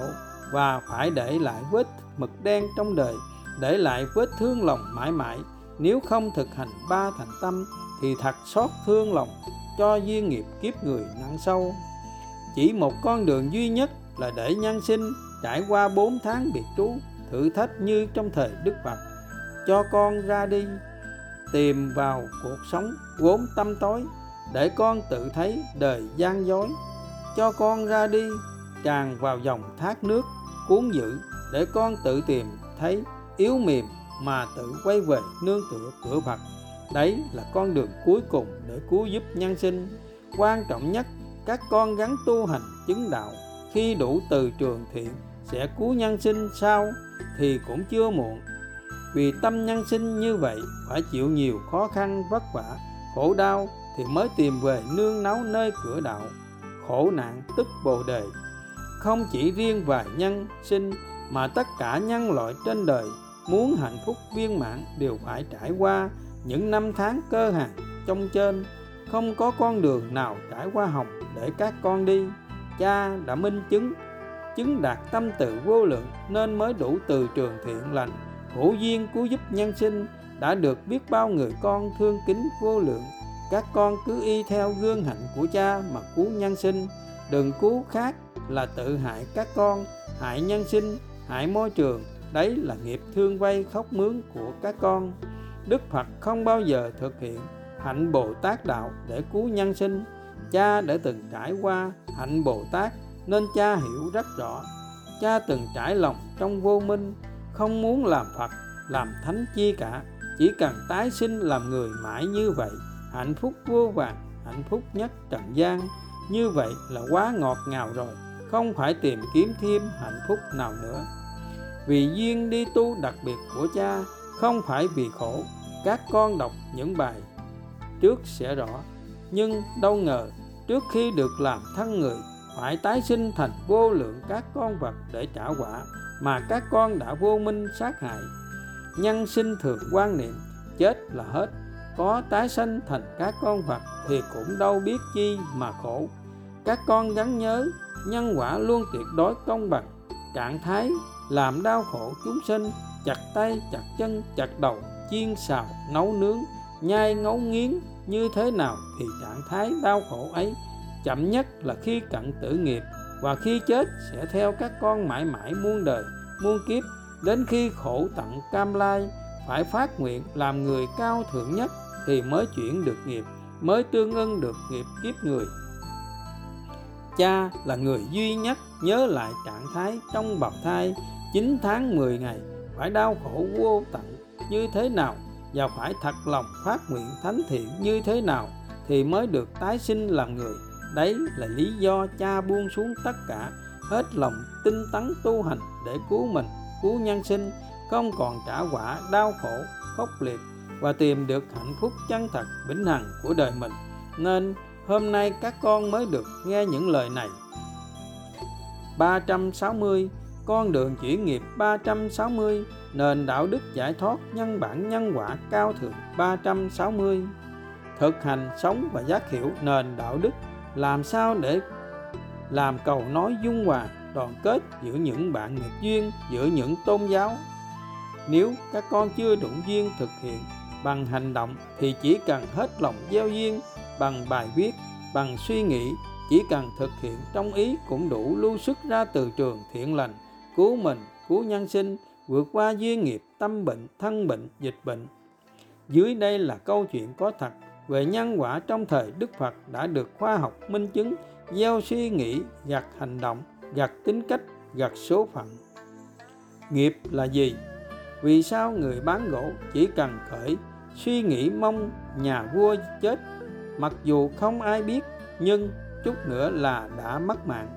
và phải để lại vết mực đen trong đời để lại vết thương lòng mãi mãi. Nếu không thực hành ba thành tâm thì thật xót thương lòng cho duyên nghiệp kiếp người nặng sâu. Chỉ một con đường duy nhất là để nhân sinh trải qua 4 tháng biệt trú, thử thách như trong thời Đức Phật, cho con ra đi tìm vào cuộc sống vốn tăm tối, để con tự thấy đời gian dối. Cho con ra đi tràn vào dòng thác nước cuốn dữ, để con tự tìm thấy yếu mềm mà tự quay về nương tựa cửa Phật. Đấy là con đường cuối cùng để cứu giúp nhân sinh. Quan trọng nhất, các con gắng tu hành chứng đạo, khi đủ từ trường thiện sẽ cứu nhân sinh sau thì cũng chưa muộn. Vì tâm nhân sinh như vậy phải chịu nhiều khó khăn vất vả khổ đau thì mới tìm về nương náu nơi cửa đạo. Khổ nạn tức bồ đề. Không chỉ riêng vài nhân sinh mà tất cả nhân loại trên đời muốn hạnh phúc viên mãn đều phải trải qua những năm tháng cơ hàn trong trên. Không có con đường nào trải qua hồng để các con đi. Cha đã minh chứng đạt tâm tự vô lượng nên mới đủ từ trường thiện lành, hữu duyên cứu giúp nhân sinh, đã được biết bao người con thương kính vô lượng. Các con cứ y theo gương hạnh của cha mà cứu nhân sinh, đừng cứu khác là tự hại các con, hại nhân sinh, hại môi trường. Đấy là nghiệp thương vay khóc mướn của các con. Đức Phật không bao giờ thực hiện hạnh Bồ Tát đạo để cứu nhân sinh. Cha đã từng trải qua hạnh Bồ Tát nên cha hiểu rất rõ. Cha từng trải lòng trong vô minh, không muốn làm Phật, làm Thánh chi cả, chỉ cần tái sinh làm người mãi như vậy. Hạnh phúc vô vàn, hạnh phúc nhất trần gian, như vậy là quá ngọt ngào rồi, không phải tìm kiếm thêm hạnh phúc nào nữa. Vì duyên đi tu đặc biệt của cha, không phải vì khổ. Các con đọc những bài trước sẽ rõ. Nhưng đâu ngờ, trước khi được làm thân người, phải tái sinh thành vô lượng các con vật để trả quả mà các con đã vô minh sát hại. Nhân sinh thường quan niệm chết là hết, có tái sanh thành các con vật thì cũng đâu biết chi mà khổ. Các con gắng nhớ nhân quả luôn tuyệt đối công bằng. Trạng thái làm đau khổ chúng sinh, chặt tay chặt chân chặt đầu, chiên xào nấu nướng, nhai ngấu nghiến như thế nào thì trạng thái đau khổ ấy chậm nhất là khi cận tử nghiệp, và khi chết sẽ theo các con mãi mãi muôn đời muôn kiếp, đến khi khổ tận cam lai. Phải phát nguyện làm người cao thượng nhất thì mới chuyển được nghiệp, mới tương ưng được nghiệp kiếp người. Cha là người duy nhất nhớ lại trạng thái trong bào thai 9 tháng 10 ngày phải đau khổ vô tận như thế nào, và phải thật lòng phát nguyện thánh thiện như thế nào thì mới được tái sinh làm người. Đấy là lý do cha buông xuống tất cả, hết lòng tinh tấn tu hành để cứu mình, cứu nhân sinh, không còn trả quả đau khổ khốc liệt và tìm được hạnh phúc chân thật vĩnh hằng của đời mình. Nên hôm nay các con mới được nghe những lời này. 360 con đường chuyển nghiệp, 360 nền đạo đức giải thoát nhân bản nhân quả cao thượng, 360 thực hành sống và giác hiểu nền đạo đức, làm sao để làm cầu nối dung hòa đoàn kết giữa những bạn nghiệp duyên, giữa những tôn giáo. Nếu các con chưa đủ duyên thực hiện bằng hành động thì chỉ cần hết lòng gieo duyên bằng bài viết, bằng suy nghĩ, chỉ cần thực hiện trong ý cũng đủ lưu xuất ra từ trường thiện lành, cứu mình, cứu nhân sinh, vượt qua duyên nghiệp, tâm bệnh, thân bệnh, dịch bệnh. Dưới đây là câu chuyện có thật về nhân quả trong thời Đức Phật đã được khoa học minh chứng, gieo suy nghĩ, gặt hành động, gặt tính cách, gặt số phận. Nghiệp là gì? Vì sao người bán gỗ chỉ cần khởi suy nghĩ mong nhà vua chết, mặc dù không ai biết, nhưng chút nữa là đã mất mạng.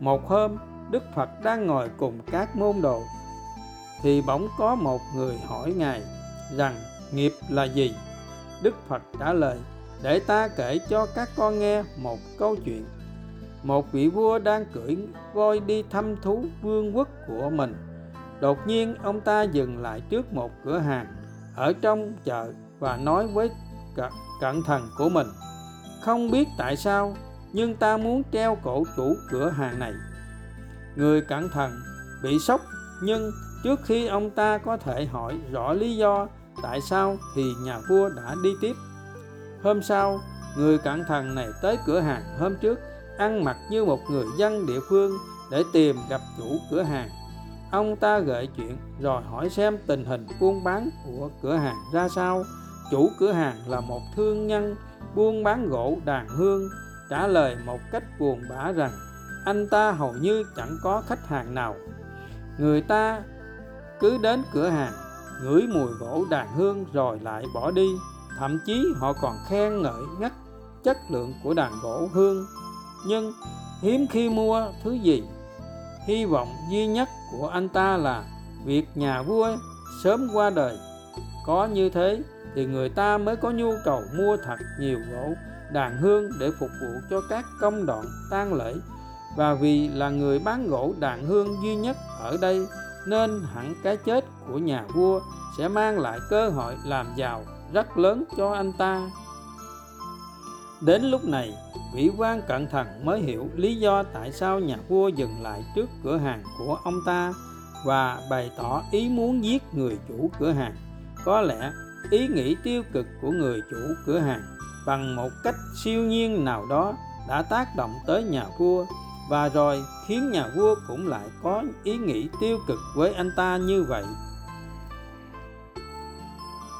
Một hôm, Đức Phật đang ngồi cùng các môn đồ thì bỗng có một người hỏi Ngài rằng nghiệp là gì? Đức Phật trả lời, để ta kể cho các con nghe một câu chuyện. Một vị vua đang cưỡi voi đi thăm thú vương quốc của mình. Đột nhiên ông ta dừng lại trước một cửa hàng ở trong chợ và nói với cận thần của mình, không biết tại sao nhưng ta muốn treo cổ chủ cửa hàng này. Người cận thần bị sốc nhưng Trước khi ông ta có thể hỏi rõ lý do tại sao thì nhà vua đã đi tiếp. Hôm sau, người cẩn thận này tới cửa hàng hôm trước, ăn mặc như một người dân địa phương để tìm gặp chủ cửa hàng. Ông ta gợi chuyện rồi hỏi xem tình hình buôn bán của cửa hàng ra sao. Chủ cửa hàng là một thương nhân buôn bán gỗ đàn hương, trả lời một cách buồn bã rằng anh ta hầu như chẳng có khách hàng nào. Người ta cứ đến cửa hàng, ngửi mùi gỗ đàn hương rồi lại bỏ đi. Thậm chí họ còn khen ngợi ngất chất lượng của đàn gỗ hương, nhưng hiếm khi mua thứ gì. Hy vọng duy nhất của anh ta là việc nhà vua sớm qua đời. Có như thế thì người ta mới có nhu cầu mua thật nhiều gỗ đàn hương để phục vụ cho các công đoạn tang lễ. Và vì là người bán gỗ đàn hương duy nhất ở đây, nên hẳn cái chết của nhà vua sẽ mang lại cơ hội làm giàu rất lớn cho anh ta. Đến lúc này, vị quan cẩn thận mới hiểu lý do tại sao nhà vua dừng lại trước cửa hàng của ông ta và bày tỏ ý muốn giết người chủ cửa hàng. Có lẽ ý nghĩ tiêu cực của người chủ cửa hàng bằng một cách siêu nhiên nào đó đã tác động tới nhà vua, và rồi khiến nhà vua cũng lại có ý nghĩ tiêu cực với anh ta như vậy.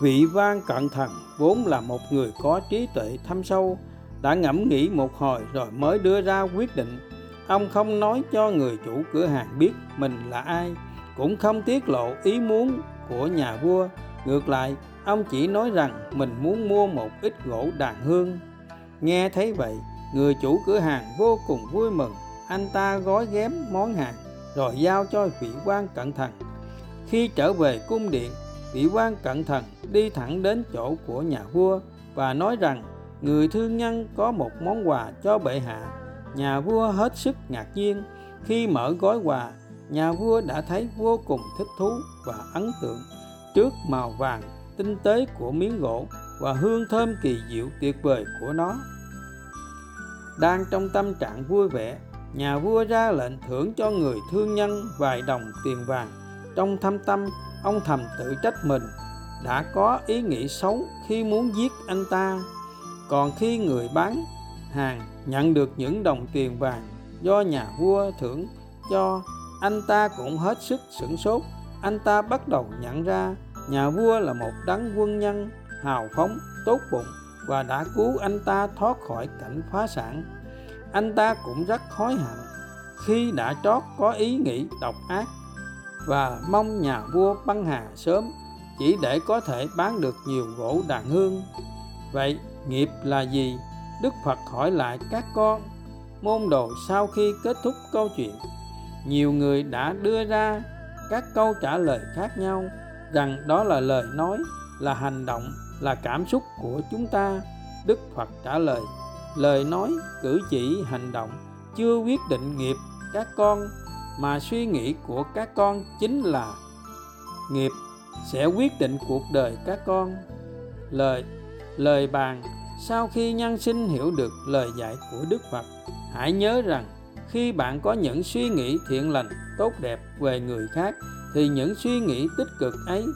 Vị quan cẩn thận vốn là một người có trí tuệ thâm sâu, đã ngẫm nghĩ một hồi rồi mới đưa ra quyết định. Ông không nói cho người chủ cửa hàng biết mình là ai, cũng không tiết lộ ý muốn của nhà vua. Ngược lại, ông chỉ nói rằng mình muốn mua một ít gỗ đàn hương. Nghe thấy vậy, người chủ cửa hàng vô cùng vui mừng. Anh ta gói ghém món hàng rồi giao cho vị quan cẩn thận. Khi trở về cung điện, vị quan cẩn thận đi thẳng đến chỗ của nhà vua và nói rằng người thương nhân có một món quà cho bệ hạ. Nhà vua hết sức ngạc nhiên. Khi mở gói quà, nhà vua đã thấy vô cùng thích thú và ấn tượng trước màu vàng tinh tế của miếng gỗ và hương thơm kỳ diệu tuyệt vời của nó. Đang trong tâm trạng vui vẻ, nhà vua ra lệnh thưởng cho người thương nhân vài đồng tiền vàng. Trong thâm tâm, ông thầm tự trách mình đã có ý nghĩ xấu khi muốn giết anh ta. Còn khi người bán hàng nhận được những đồng tiền vàng do nhà vua thưởng cho, anh ta cũng hết sức sửng sốt. Anh ta bắt đầu nhận ra nhà vua là một đấng quân nhân hào phóng, tốt bụng và đã cứu anh ta thoát khỏi cảnh phá sản. Anh ta cũng rất hối hận khi đã trót có ý nghĩ độc ác và mong nhà vua băng hà sớm chỉ để có thể bán được nhiều gỗ đàn hương. Vậy nghiệp là gì? Đức Phật hỏi lại các con môn đồ sau khi kết thúc câu chuyện. Nhiều người đã đưa ra các câu trả lời khác nhau rằng đó là lời nói, là hành động, là cảm xúc của chúng ta. Đức Phật trả lời, lời nói, cử chỉ, hành động chưa quyết định nghiệp các con, mà suy nghĩ của các con chính là nghiệp sẽ quyết định cuộc đời các con. Lời bàn sau khi nhân sinh hiểu được lời dạy của Đức Phật, hãy nhớ rằng khi bạn có những suy nghĩ thiện lành, tốt đẹp về người khác, thì những suy nghĩ tích cực ấy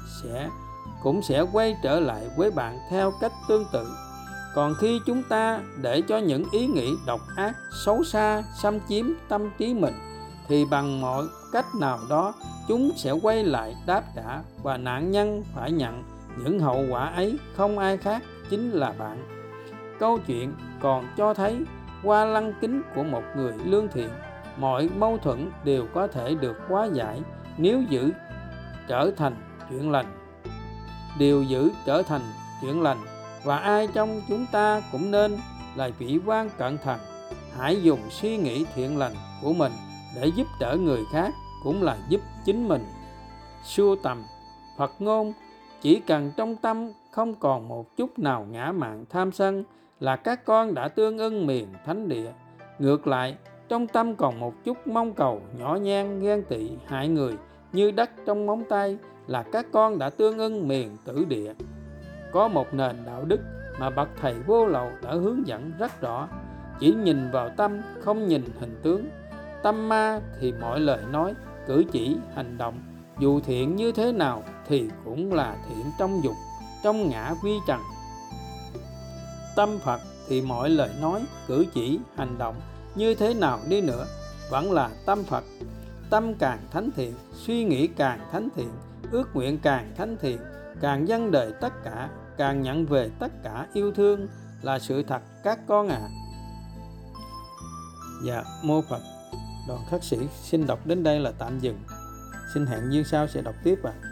cũng sẽ quay trở lại với bạn theo cách tương tự. Còn khi chúng ta để cho những ý nghĩ độc ác, xấu xa xâm chiếm tâm trí mình, thì bằng mọi cách nào đó chúng sẽ quay lại đáp trả, và nạn nhân phải nhận những hậu quả ấy không ai khác chính là bạn. Câu chuyện còn cho thấy qua lăng kính của một người lương thiện, mọi mâu thuẫn đều có thể được hóa giải nếu giữ trở thành chuyện lành. Điều giữ trở thành chuyện lành, và ai trong chúng ta cũng nên là vị quan cẩn thận. Hãy dùng suy nghĩ thiện lành của mình để giúp đỡ người khác, cũng là giúp chính mình. Sưu tầm Phật ngôn, chỉ cần trong tâm không còn một chút nào ngã mạn tham sân là các con đã tương ưng miền thánh địa. Ngược lại, trong tâm còn một chút mong cầu, nhỏ nhen, ghen tị, hại người như đất trong móng tay là các con đã tương ưng miền tử địa. Có một nền đạo đức mà bậc thầy Vô Lậu đã hướng dẫn rất rõ, chỉ nhìn vào tâm, không nhìn hình tướng. Tâm ma thì mọi lời nói, cử chỉ, hành động dù thiện như thế nào thì cũng là thiện trong dục, trong ngã vi trần. Tâm Phật thì mọi lời nói, cử chỉ, hành động như thế nào đi nữa vẫn là tâm Phật. Tâm càng thánh thiện, suy nghĩ càng thánh thiện, ước nguyện càng thánh thiện, càng dâng đời tất cả, càng nhận về tất cả yêu thương là sự thật các con ạ. Dạ, mô Phật. Đoàn khất sĩ xin đọc đến đây là tạm dừng. Xin hẹn duyên sau sẽ đọc tiếp ạ.